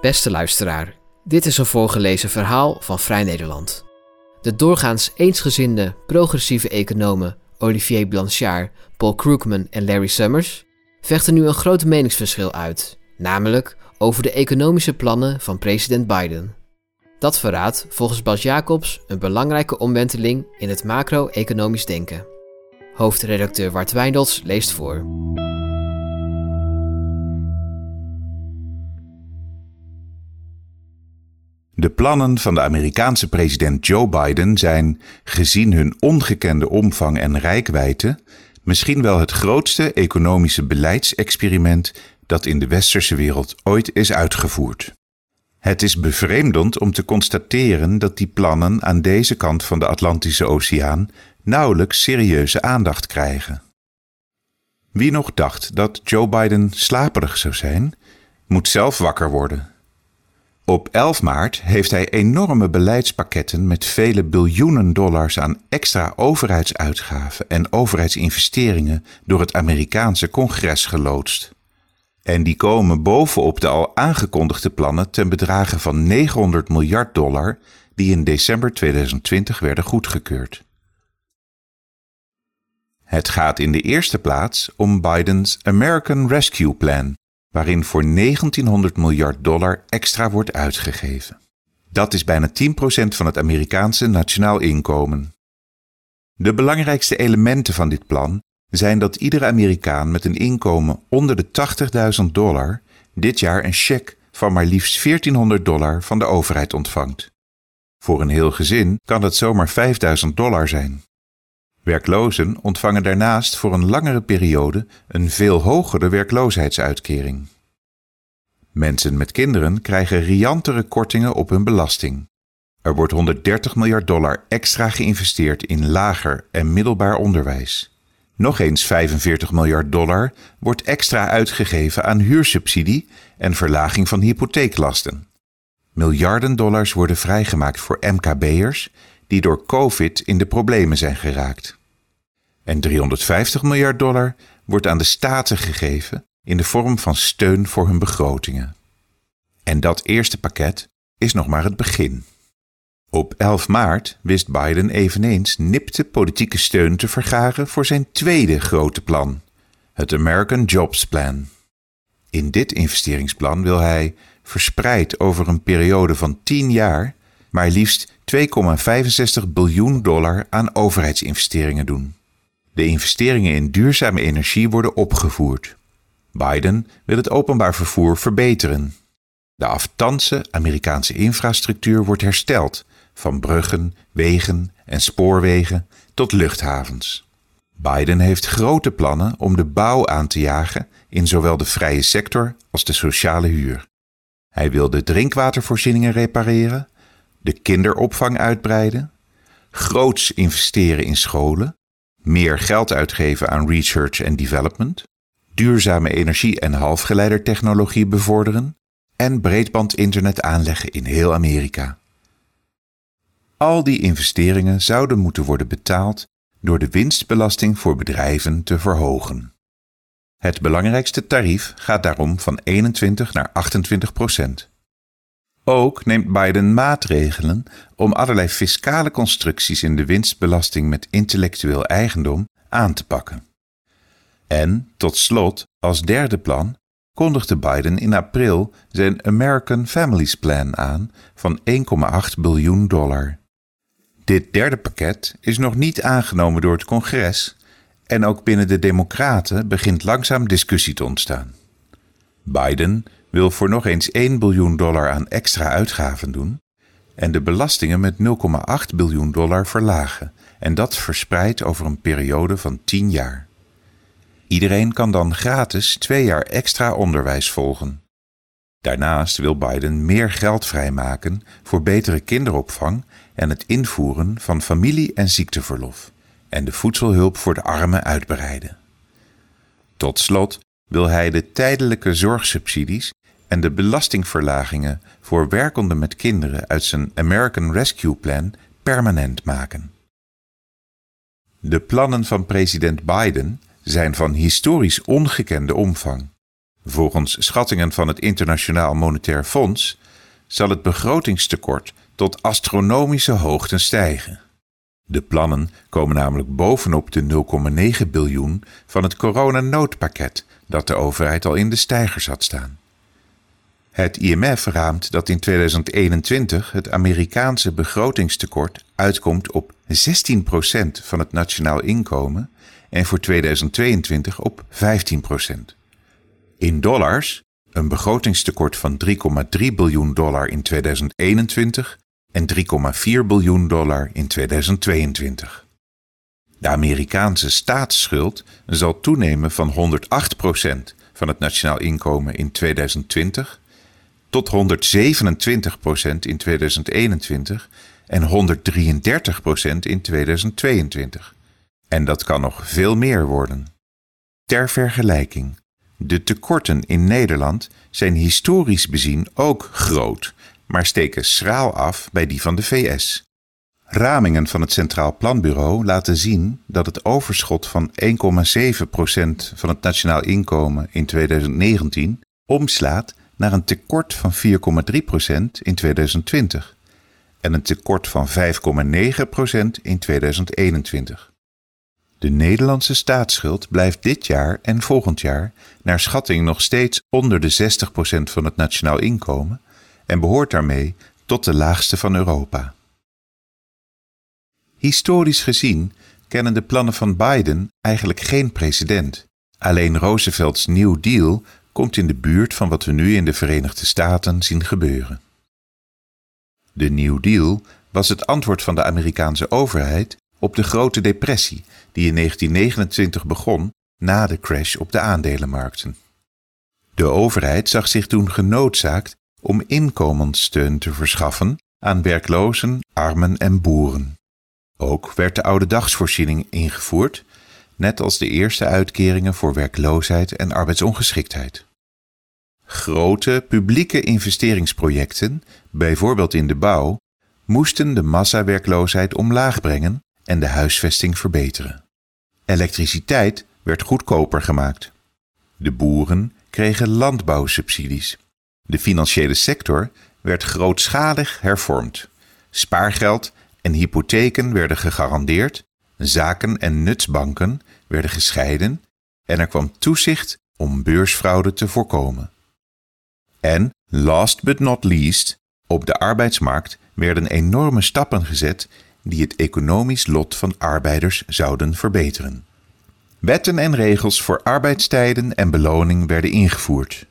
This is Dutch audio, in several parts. Beste luisteraar, dit is een voorgelezen verhaal van Vrij Nederland. De doorgaans eensgezinde progressieve economen Olivier Blanchard, Paul Krugman en Larry Summers vechten nu een groot meningsverschil uit, namelijk over de economische plannen van president Biden. Dat verraadt volgens Bas Jacobs een belangrijke omwenteling in het macro-economisch denken. Hoofdredacteur Bart Wijnholds leest voor. De plannen van de Amerikaanse president Joe Biden zijn, gezien hun ongekende omvang en reikwijdte, misschien wel het grootste economische beleidsexperiment dat in de westerse wereld ooit is uitgevoerd. Het is bevreemdend om te constateren dat die plannen aan deze kant van de Atlantische Oceaan nauwelijks serieuze aandacht krijgen. Wie nog dacht dat Joe Biden slaperig zou zijn, moet zelf wakker worden. Op 11 maart heeft hij enorme beleidspakketten met vele biljoenen dollars aan extra overheidsuitgaven en overheidsinvesteringen door het Amerikaanse congres geloodst. En die komen bovenop de al aangekondigde plannen ten bedrage van $900 miljard die in december 2020 werden goedgekeurd. Het gaat in de eerste plaats om Bidens American Rescue Plan, waarin voor $1900 miljard extra wordt uitgegeven. Dat is bijna 10% van het Amerikaanse nationaal inkomen. De belangrijkste elementen van dit plan zijn dat iedere Amerikaan met een inkomen onder de $80.000 dit jaar een cheque van maar liefst $1400 van de overheid ontvangt. Voor een heel gezin kan dat zomaar $5000 zijn. Werklozen ontvangen daarnaast voor een langere periode een veel hogere werkloosheidsuitkering. Mensen met kinderen krijgen riantere kortingen op hun belasting. Er wordt $130 miljard extra geïnvesteerd in lager en middelbaar onderwijs. Nog eens $45 miljard wordt extra uitgegeven aan huursubsidie en verlaging van hypotheeklasten. Miljarden dollars worden vrijgemaakt voor MKB'ers die door COVID in de problemen zijn geraakt. En $350 miljard wordt aan de staten gegeven in de vorm van steun voor hun begrotingen. En dat eerste pakket is nog maar het begin. Op 11 maart wist Biden eveneens nipte politieke steun te vergaren voor zijn tweede grote plan, het American Jobs Plan. In dit investeringsplan wil hij, verspreid over een periode van 10 jaar, maar liefst $2,65 biljoen aan overheidsinvesteringen doen. De investeringen in duurzame energie worden opgevoerd. Biden wil het openbaar vervoer verbeteren. De aftandse Amerikaanse infrastructuur wordt hersteld, van bruggen, wegen en spoorwegen tot luchthavens. Biden heeft grote plannen om de bouw aan te jagen in zowel de vrije sector als de sociale huur. Hij wil de drinkwatervoorzieningen repareren, de kinderopvang uitbreiden, groots investeren in scholen, meer geld uitgeven aan research en development, duurzame energie- en halfgeleidertechnologie bevorderen en breedbandinternet aanleggen in heel Amerika. Al die investeringen zouden moeten worden betaald door de winstbelasting voor bedrijven te verhogen. Het belangrijkste tarief gaat daarom van 21 naar 28%. Ook neemt Biden maatregelen om allerlei fiscale constructies in de winstbelasting met intellectueel eigendom aan te pakken. En tot slot, als derde plan, kondigde Biden in april zijn American Families Plan aan van $1,8 biljoen. Dit derde pakket is nog niet aangenomen door het congres en ook binnen de Democraten begint langzaam discussie te ontstaan. Biden wil voor nog eens $1 biljoen aan extra uitgaven doen en de belastingen met $0,8 biljoen verlagen en dat verspreid over een periode van 10 jaar. Iedereen kan dan gratis 2 jaar extra onderwijs volgen. Daarnaast wil Biden meer geld vrijmaken voor betere kinderopvang en het invoeren van familie- en ziekteverlof en de voedselhulp voor de armen uitbreiden. Tot slot wil hij de tijdelijke zorgsubsidies en de belastingverlagingen voor werkenden met kinderen uit zijn American Rescue Plan permanent maken. De plannen van president Biden zijn van historisch ongekende omvang. Volgens schattingen van het Internationaal Monetair Fonds zal het begrotingstekort tot astronomische hoogten stijgen. De plannen komen namelijk bovenop de 0,9 biljoen van het coronanoodpakket dat de overheid al in de steigers had staan. Het IMF raamt dat in 2021 het Amerikaanse begrotingstekort uitkomt op 16% van het nationaal inkomen en voor 2022 op 15%. In dollars een begrotingstekort van $3,3 biljoen in 2021 en $3,4 biljoen in 2022. De Amerikaanse staatsschuld zal toenemen van 108% van het nationaal inkomen in 2020 tot 127% in 2021 en 133% in 2022. En dat kan nog veel meer worden. Ter vergelijking, de tekorten in Nederland zijn historisch bezien ook groot, maar steken schraal af bij die van de VS. Ramingen van het Centraal Planbureau laten zien dat het overschot van 1,7% van het nationaal inkomen in 2019 omslaat naar een tekort van 4,3% in 2020 en een tekort van 5,9% in 2021. De Nederlandse staatsschuld blijft dit jaar en volgend jaar naar schatting nog steeds onder de 60% van het nationaal inkomen en behoort daarmee tot de laagste van Europa. Historisch gezien kennen de plannen van Biden eigenlijk geen precedent. Alleen Roosevelt's New Deal komt in de buurt van wat we nu in de Verenigde Staten zien gebeuren. De New Deal was het antwoord van de Amerikaanse overheid op de Grote Depressie die in 1929 begon na de crash op de aandelenmarkten. De overheid zag zich toen genoodzaakt om inkomenssteun te verschaffen aan werklozen, armen en boeren. Ook werd de ouderdagsvoorziening ingevoerd, net als de eerste uitkeringen voor werkloosheid en arbeidsongeschiktheid. Grote publieke investeringsprojecten, bijvoorbeeld in de bouw, moesten de massawerkloosheid omlaag brengen en de huisvesting verbeteren. Elektriciteit werd goedkoper gemaakt. De boeren kregen landbouwsubsidies. De financiële sector werd grootschalig hervormd. Spaargeld en hypotheken werden gegarandeerd, zaken- en nutsbanken werden gescheiden en er kwam toezicht om beursfraude te voorkomen. En, last but not least, op de arbeidsmarkt werden enorme stappen gezet die het economisch lot van arbeiders zouden verbeteren. Wetten en regels voor arbeidstijden en beloning werden ingevoerd.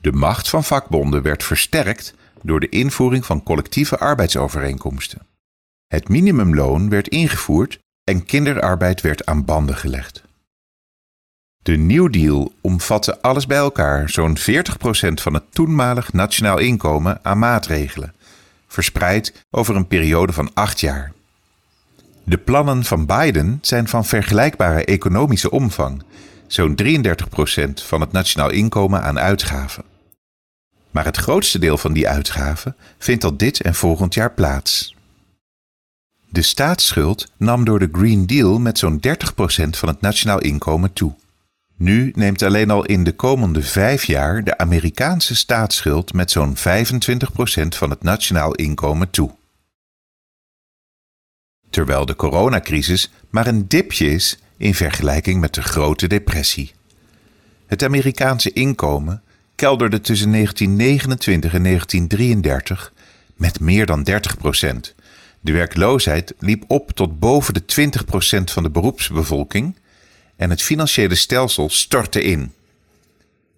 De macht van vakbonden werd versterkt door de invoering van collectieve arbeidsovereenkomsten. Het minimumloon werd ingevoerd en kinderarbeid werd aan banden gelegd. De New Deal omvatte alles bij elkaar zo'n 40% van het toenmalig nationaal inkomen aan maatregelen, verspreid over een periode van 8 jaar. De plannen van Biden zijn van vergelijkbare economische omvang, zo'n 33% van het nationaal inkomen aan uitgaven. Maar het grootste deel van die uitgaven vindt al dit en volgend jaar plaats. De staatsschuld nam door de Green Deal met zo'n 30% van het nationaal inkomen toe. Nu neemt alleen al in de komende 5 jaar de Amerikaanse staatsschuld met zo'n 25% van het nationaal inkomen toe. Terwijl de coronacrisis maar een dipje is in vergelijking met de Grote Depressie. Het Amerikaanse inkomen kelderde tussen 1929 en 1933 met meer dan 30%. De werkloosheid liep op tot boven de 20% van de beroepsbevolking en het financiële stelsel stortte in.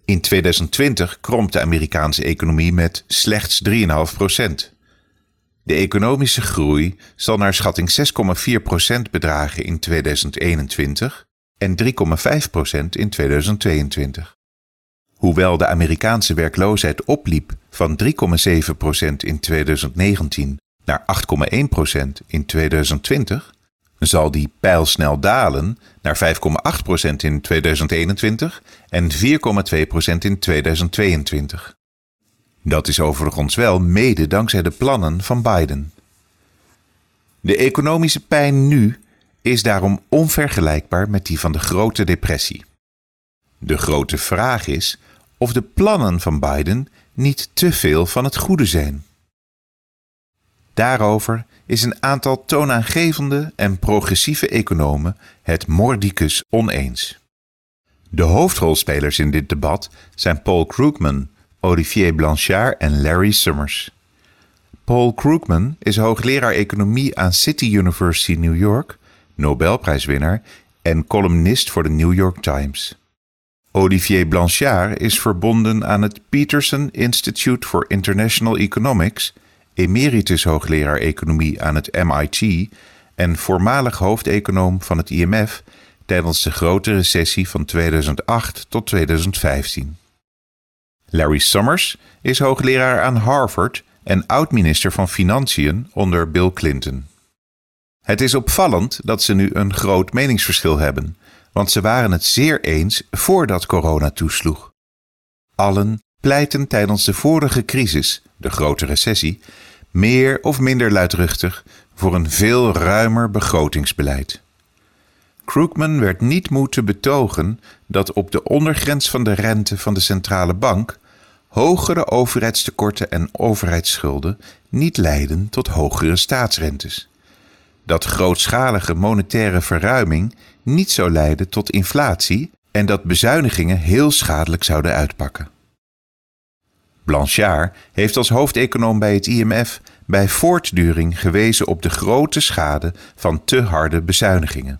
In 2020 kromp de Amerikaanse economie met slechts 3,5%. De economische groei zal naar schatting 6,4% bedragen in 2021 en 3,5% in 2022. Hoewel de Amerikaanse werkloosheid opliep van 3,7% in 2019 naar 8,1% in 2020, zal die pijlsnel dalen naar 5,8% in 2021 en 4,2% in 2022. Dat is overigens wel mede dankzij de plannen van Biden. De economische pijn nu is daarom onvergelijkbaar met die van de Grote Depressie. De grote vraag is of de plannen van Biden niet te veel van het goede zijn. Daarover is een aantal toonaangevende en progressieve economen het mordicus oneens. De hoofdrolspelers in dit debat zijn Paul Krugman, Olivier Blanchard en Larry Summers. Paul Krugman is hoogleraar economie aan City University New York, Nobelprijswinnaar en columnist voor de New York Times. Olivier Blanchard is verbonden aan het Peterson Institute for International Economics, emeritus hoogleraar economie aan het MIT en voormalig hoofdeconoom van het IMF tijdens de grote recessie van 2008 tot 2015. Larry Summers is hoogleraar aan Harvard en oud-minister van Financiën onder Bill Clinton. Het is opvallend dat ze nu een groot meningsverschil hebben, want ze waren het zeer eens voordat corona toesloeg. Allen pleiten tijdens de vorige crisis, de grote recessie, meer of minder luidruchtig voor een veel ruimer begrotingsbeleid. Krugman werd niet moe te betogen dat op de ondergrens van de rente van de centrale bank hogere overheidstekorten en overheidsschulden niet leiden tot hogere staatsrentes. Dat grootschalige monetaire verruiming niet zou leiden tot inflatie en dat bezuinigingen heel schadelijk zouden uitpakken. Blanchard heeft als hoofdeconoom bij het IMF bij voortduring gewezen op de grote schade van te harde bezuinigingen.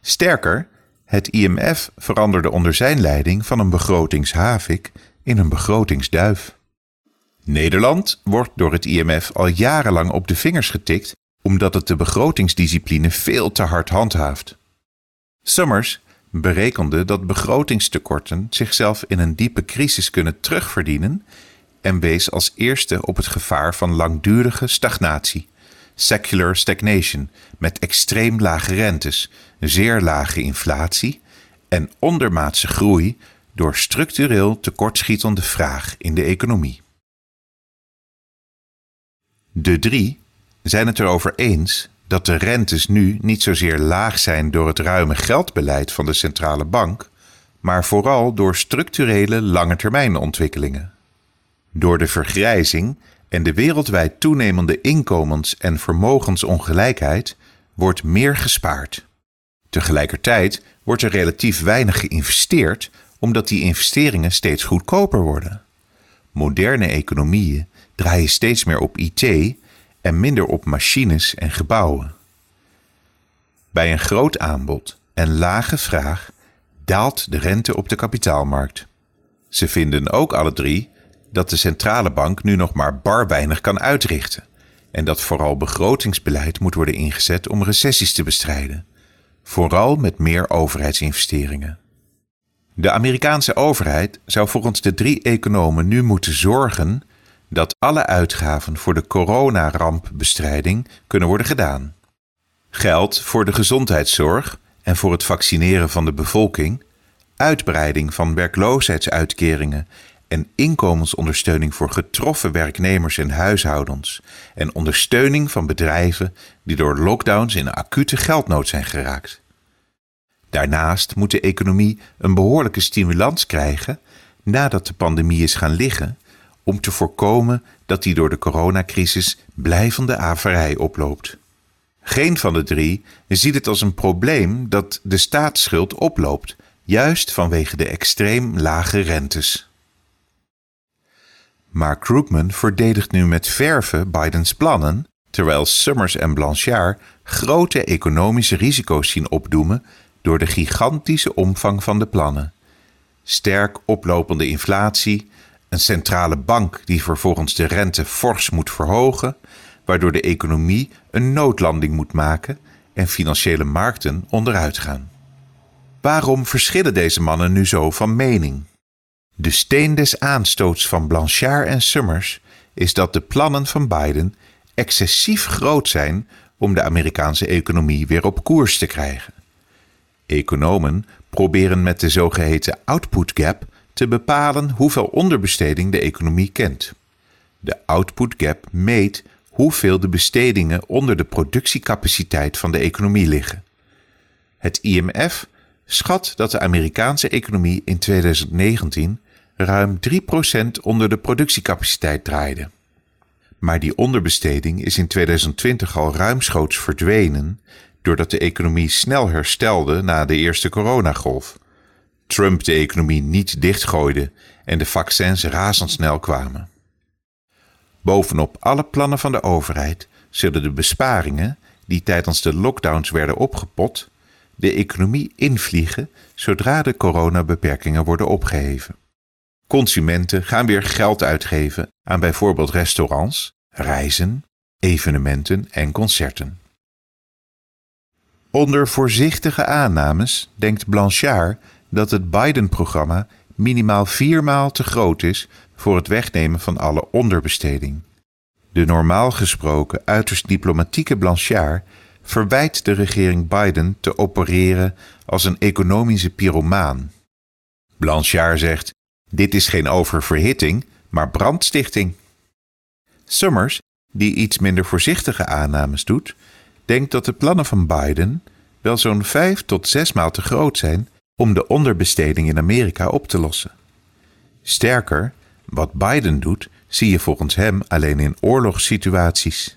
Sterker, het IMF veranderde onder zijn leiding van een begrotingshavik in een begrotingsduif. Nederland wordt door het IMF al jarenlang op de vingers getikt omdat het de begrotingsdiscipline veel te hard handhaaft. Summers berekende dat begrotingstekorten zichzelf in een diepe crisis kunnen terugverdienen en wees als eerste op het gevaar van langdurige stagnatie, secular stagnation, met extreem lage rentes, zeer lage inflatie en ondermaatse groei door structureel tekortschietende vraag in de economie. De drie zijn het erover eens dat de rentes nu niet zozeer laag zijn door het ruime geldbeleid van de centrale bank, maar vooral door structurele langetermijnontwikkelingen. Door de vergrijzing en de wereldwijd toenemende inkomens- en vermogensongelijkheid wordt meer gespaard. Tegelijkertijd wordt er relatief weinig geïnvesteerd omdat die investeringen steeds goedkoper worden. Moderne economieën draaien steeds meer op IT en minder op machines en gebouwen. Bij een groot aanbod en lage vraag daalt de rente op de kapitaalmarkt. Ze vinden ook alle drie dat de centrale bank nu nog maar bar weinig kan uitrichten en dat vooral begrotingsbeleid moet worden ingezet om recessies te bestrijden, vooral met meer overheidsinvesteringen. De Amerikaanse overheid zou volgens de drie economen nu moeten zorgen dat alle uitgaven voor de coronarampbestrijding kunnen worden gedaan. Geld voor de gezondheidszorg en voor het vaccineren van de bevolking, uitbreiding van werkloosheidsuitkeringen en inkomensondersteuning voor getroffen werknemers en huishoudens en ondersteuning van bedrijven die door lockdowns in acute geldnood zijn geraakt. Daarnaast moet de economie een behoorlijke stimulans krijgen nadat de pandemie is gaan liggen, om te voorkomen dat die door de coronacrisis blijvende averij oploopt. Geen van de drie ziet het als een probleem dat de staatsschuld oploopt, juist vanwege de extreem lage rentes. Maar Krugman verdedigt nu met verve Bidens plannen, terwijl Summers en Blanchard grote economische risico's zien opdoemen door de gigantische omvang van de plannen. Sterk oplopende inflatie, een centrale bank die vervolgens de rente fors moet verhogen, waardoor de economie een noodlanding moet maken en financiële markten onderuit gaan. Waarom verschillen deze mannen nu zo van mening? De steen des aanstoots van Blanchard en Summers is dat de plannen van Biden excessief groot zijn om de Amerikaanse economie weer op koers te krijgen. Economen proberen met de zogeheten output gap te bepalen hoeveel onderbesteding de economie kent. De output gap meet hoeveel de bestedingen onder de productiecapaciteit van de economie liggen. Het IMF schat dat de Amerikaanse economie in 2019 ruim 3% onder de productiecapaciteit draaide. Maar die onderbesteding is in 2020 al ruimschoots verdwenen doordat de economie snel herstelde na de eerste coronagolf. Trump de economie niet dichtgooide en de vaccins razendsnel kwamen. Bovenop alle plannen van de overheid zullen de besparingen, die tijdens de lockdowns werden opgepot, de economie invliegen zodra de coronabeperkingen worden opgeheven. Consumenten gaan weer geld uitgeven aan bijvoorbeeld restaurants, reizen, evenementen en concerten. Onder voorzichtige aannames denkt Blanchard dat het Biden-programma minimaal 4 maal te groot is voor het wegnemen van alle onderbesteding. De normaal gesproken uiterst diplomatieke Blanchard verwijt de regering Biden te opereren als een economische pyromaan. Blanchard zegt: dit is geen oververhitting, maar brandstichting. Summers, die iets minder voorzichtige aannames doet, denkt dat de plannen van Biden wel zo'n 5 tot 6 maal te groot zijn om de onderbesteding in Amerika op te lossen. Sterker, wat Biden doet, zie je volgens hem alleen in oorlogssituaties.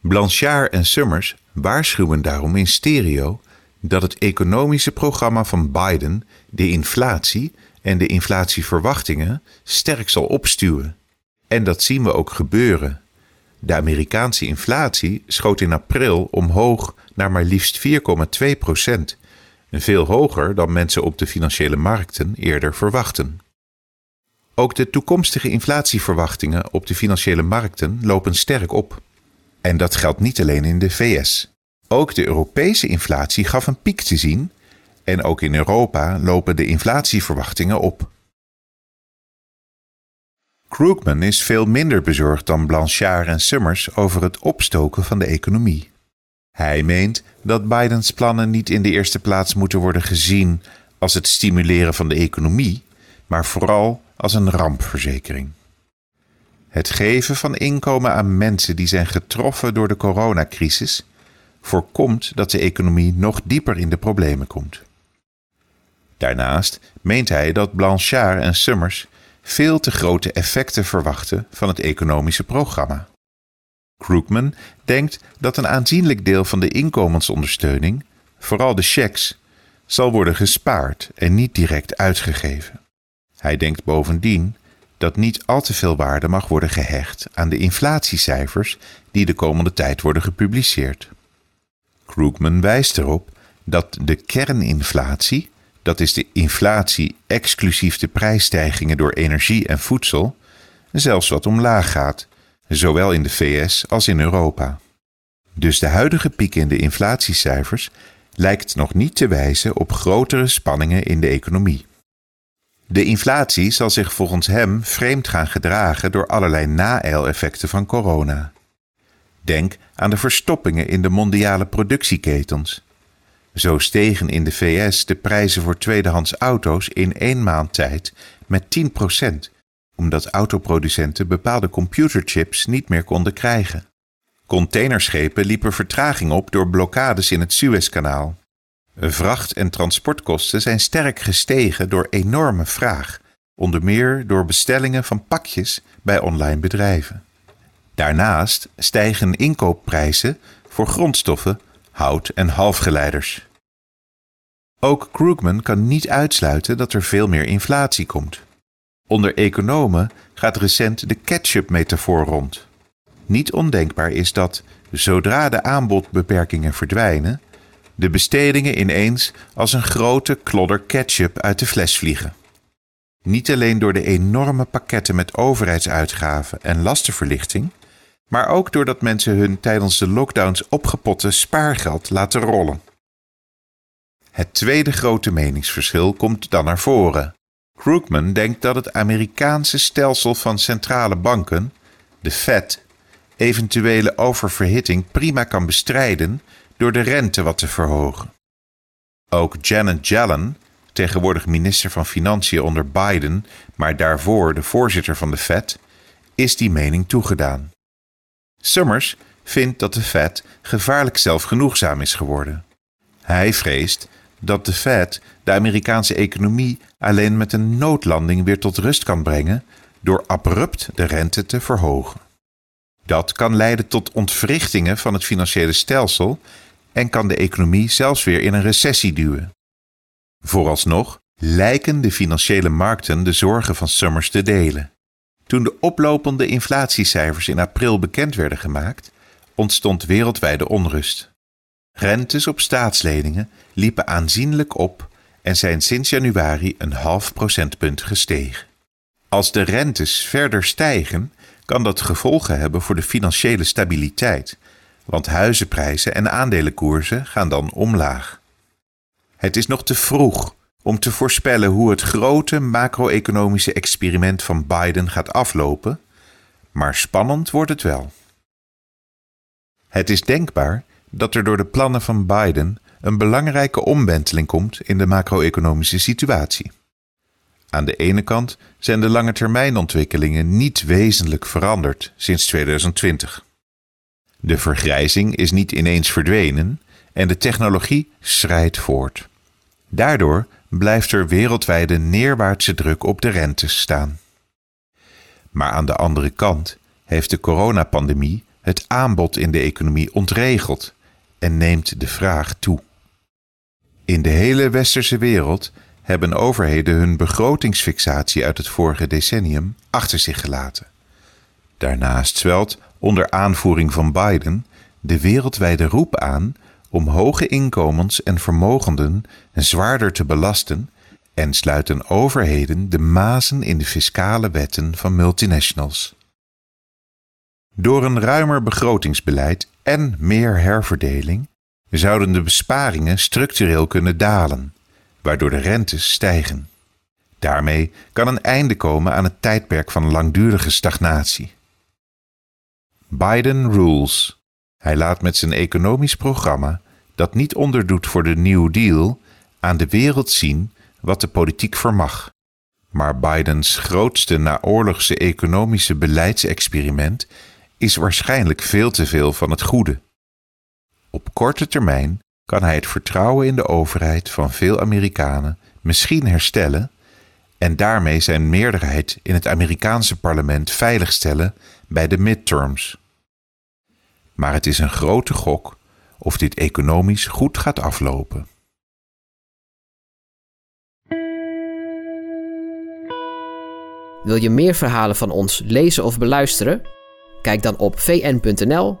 Blanchard en Summers waarschuwen daarom in stereo dat het economische programma van Biden de inflatie en de inflatieverwachtingen sterk zal opstuwen. En dat zien we ook gebeuren. De Amerikaanse inflatie schoot in april omhoog naar maar liefst 4,2%, veel hoger dan mensen op de financiële markten eerder verwachten. Ook de toekomstige inflatieverwachtingen op de financiële markten lopen sterk op. En dat geldt niet alleen in de VS. Ook de Europese inflatie gaf een piek te zien en ook in Europa lopen de inflatieverwachtingen op. Krugman is veel minder bezorgd dan Blanchard en Summers over het opstoken van de economie. Hij meent dat Bidens plannen niet in de eerste plaats moeten worden gezien als het stimuleren van de economie, maar vooral als een rampverzekering. Het geven van inkomen aan mensen die zijn getroffen door de coronacrisis voorkomt dat de economie nog dieper in de problemen komt. Daarnaast meent hij dat Blanchard en Summers veel te grote effecten verwachten van het economische programma. Krugman denkt dat een aanzienlijk deel van de inkomensondersteuning, vooral de cheques, zal worden gespaard en niet direct uitgegeven. Hij denkt bovendien dat niet al te veel waarde mag worden gehecht aan de inflatiecijfers die de komende tijd worden gepubliceerd. Krugman wijst erop dat de kerninflatie, dat is de inflatie exclusief de prijsstijgingen door energie en voedsel, zelfs wat omlaag gaat, zowel in de VS als in Europa. Dus de huidige piek in de inflatiecijfers lijkt nog niet te wijzen op grotere spanningen in de economie. De inflatie zal zich volgens hem vreemd gaan gedragen door allerlei na-eileffecten van corona. Denk aan de verstoppingen in de mondiale productieketens. Zo stegen in de VS de prijzen voor tweedehands auto's in 1 maand tijd met 10%, omdat autoproducenten bepaalde computerchips niet meer konden krijgen. Containerschepen liepen vertraging op door blokkades in het Suezkanaal. Vracht- en transportkosten zijn sterk gestegen door enorme vraag, onder meer door bestellingen van pakjes bij online bedrijven. Daarnaast stijgen inkoopprijzen voor grondstoffen, hout en halfgeleiders. Ook Krugman kan niet uitsluiten dat er veel meer inflatie komt. Onder economen gaat recent de ketchup-metafoor rond. Niet ondenkbaar is dat, zodra de aanbodbeperkingen verdwijnen, de bestedingen ineens als een grote klodder ketchup uit de fles vliegen. Niet alleen door de enorme pakketten met overheidsuitgaven en lastenverlichting, maar ook doordat mensen hun tijdens de lockdowns opgepotte spaargeld laten rollen. Het tweede grote meningsverschil komt dan naar voren. Krugman denkt dat het Amerikaanse stelsel van centrale banken, de Fed, eventuele oververhitting prima kan bestrijden door de rente wat te verhogen. Ook Janet Yellen, tegenwoordig minister van Financiën onder Biden, maar daarvoor de voorzitter van de Fed, is die mening toegedaan. Summers vindt dat de Fed gevaarlijk zelfgenoegzaam is geworden. Hij vreest dat de Fed de Amerikaanse economie alleen met een noodlanding weer tot rust kan brengen door abrupt de rente te verhogen. Dat kan leiden tot ontwrichtingen van het financiële stelsel en kan de economie zelfs weer in een recessie duwen. Vooralsnog lijken de financiële markten de zorgen van Summers te delen. Toen de oplopende inflatiecijfers in april bekend werden gemaakt, ontstond wereldwijde onrust. Rentes op staatsleningen liepen aanzienlijk op en zijn sinds januari een half procentpunt gestegen. Als de rentes verder stijgen, kan dat gevolgen hebben voor de financiële stabiliteit, want huizenprijzen en aandelenkoersen gaan dan omlaag. Het is nog te vroeg om te voorspellen hoe het grote macro-economische experiment van Biden gaat aflopen, maar spannend wordt het wel. Het is denkbaar dat er door de plannen van Biden een belangrijke omwenteling komt in de macro-economische situatie. Aan de ene kant zijn de langetermijnontwikkelingen niet wezenlijk veranderd sinds 2020. De vergrijzing is niet ineens verdwenen en de technologie schrijdt voort. Daardoor blijft er wereldwijde neerwaartse druk op de rentes staan. Maar aan de andere kant heeft de coronapandemie het aanbod in de economie ontregeld en neemt de vraag toe. In de hele westerse wereld hebben overheden hun begrotingsfixatie uit het vorige decennium achter zich gelaten. Daarnaast zwelt, onder aanvoering van Biden, de wereldwijde roep aan om hoge inkomens en vermogenden zwaarder te belasten en sluiten overheden de mazen in de fiscale wetten van multinationals. Door een ruimer begrotingsbeleid en meer herverdeling zouden de besparingen structureel kunnen dalen, waardoor de rentes stijgen. Daarmee kan een einde komen aan het tijdperk van langdurige stagnatie. Biden rules. Hij laat met zijn economisch programma, dat niet onderdoet voor de New Deal, aan de wereld zien wat de politiek vermag. Maar Bidens grootste naoorlogse economische beleidsexperiment is waarschijnlijk veel te veel van het goede. Op korte termijn kan hij het vertrouwen in de overheid van veel Amerikanen misschien herstellen en daarmee zijn meerderheid in het Amerikaanse parlement veiligstellen bij de midterms. Maar het is een grote gok of dit economisch goed gaat aflopen. Wil je meer verhalen van ons lezen of beluisteren? Kijk dan op vn.nl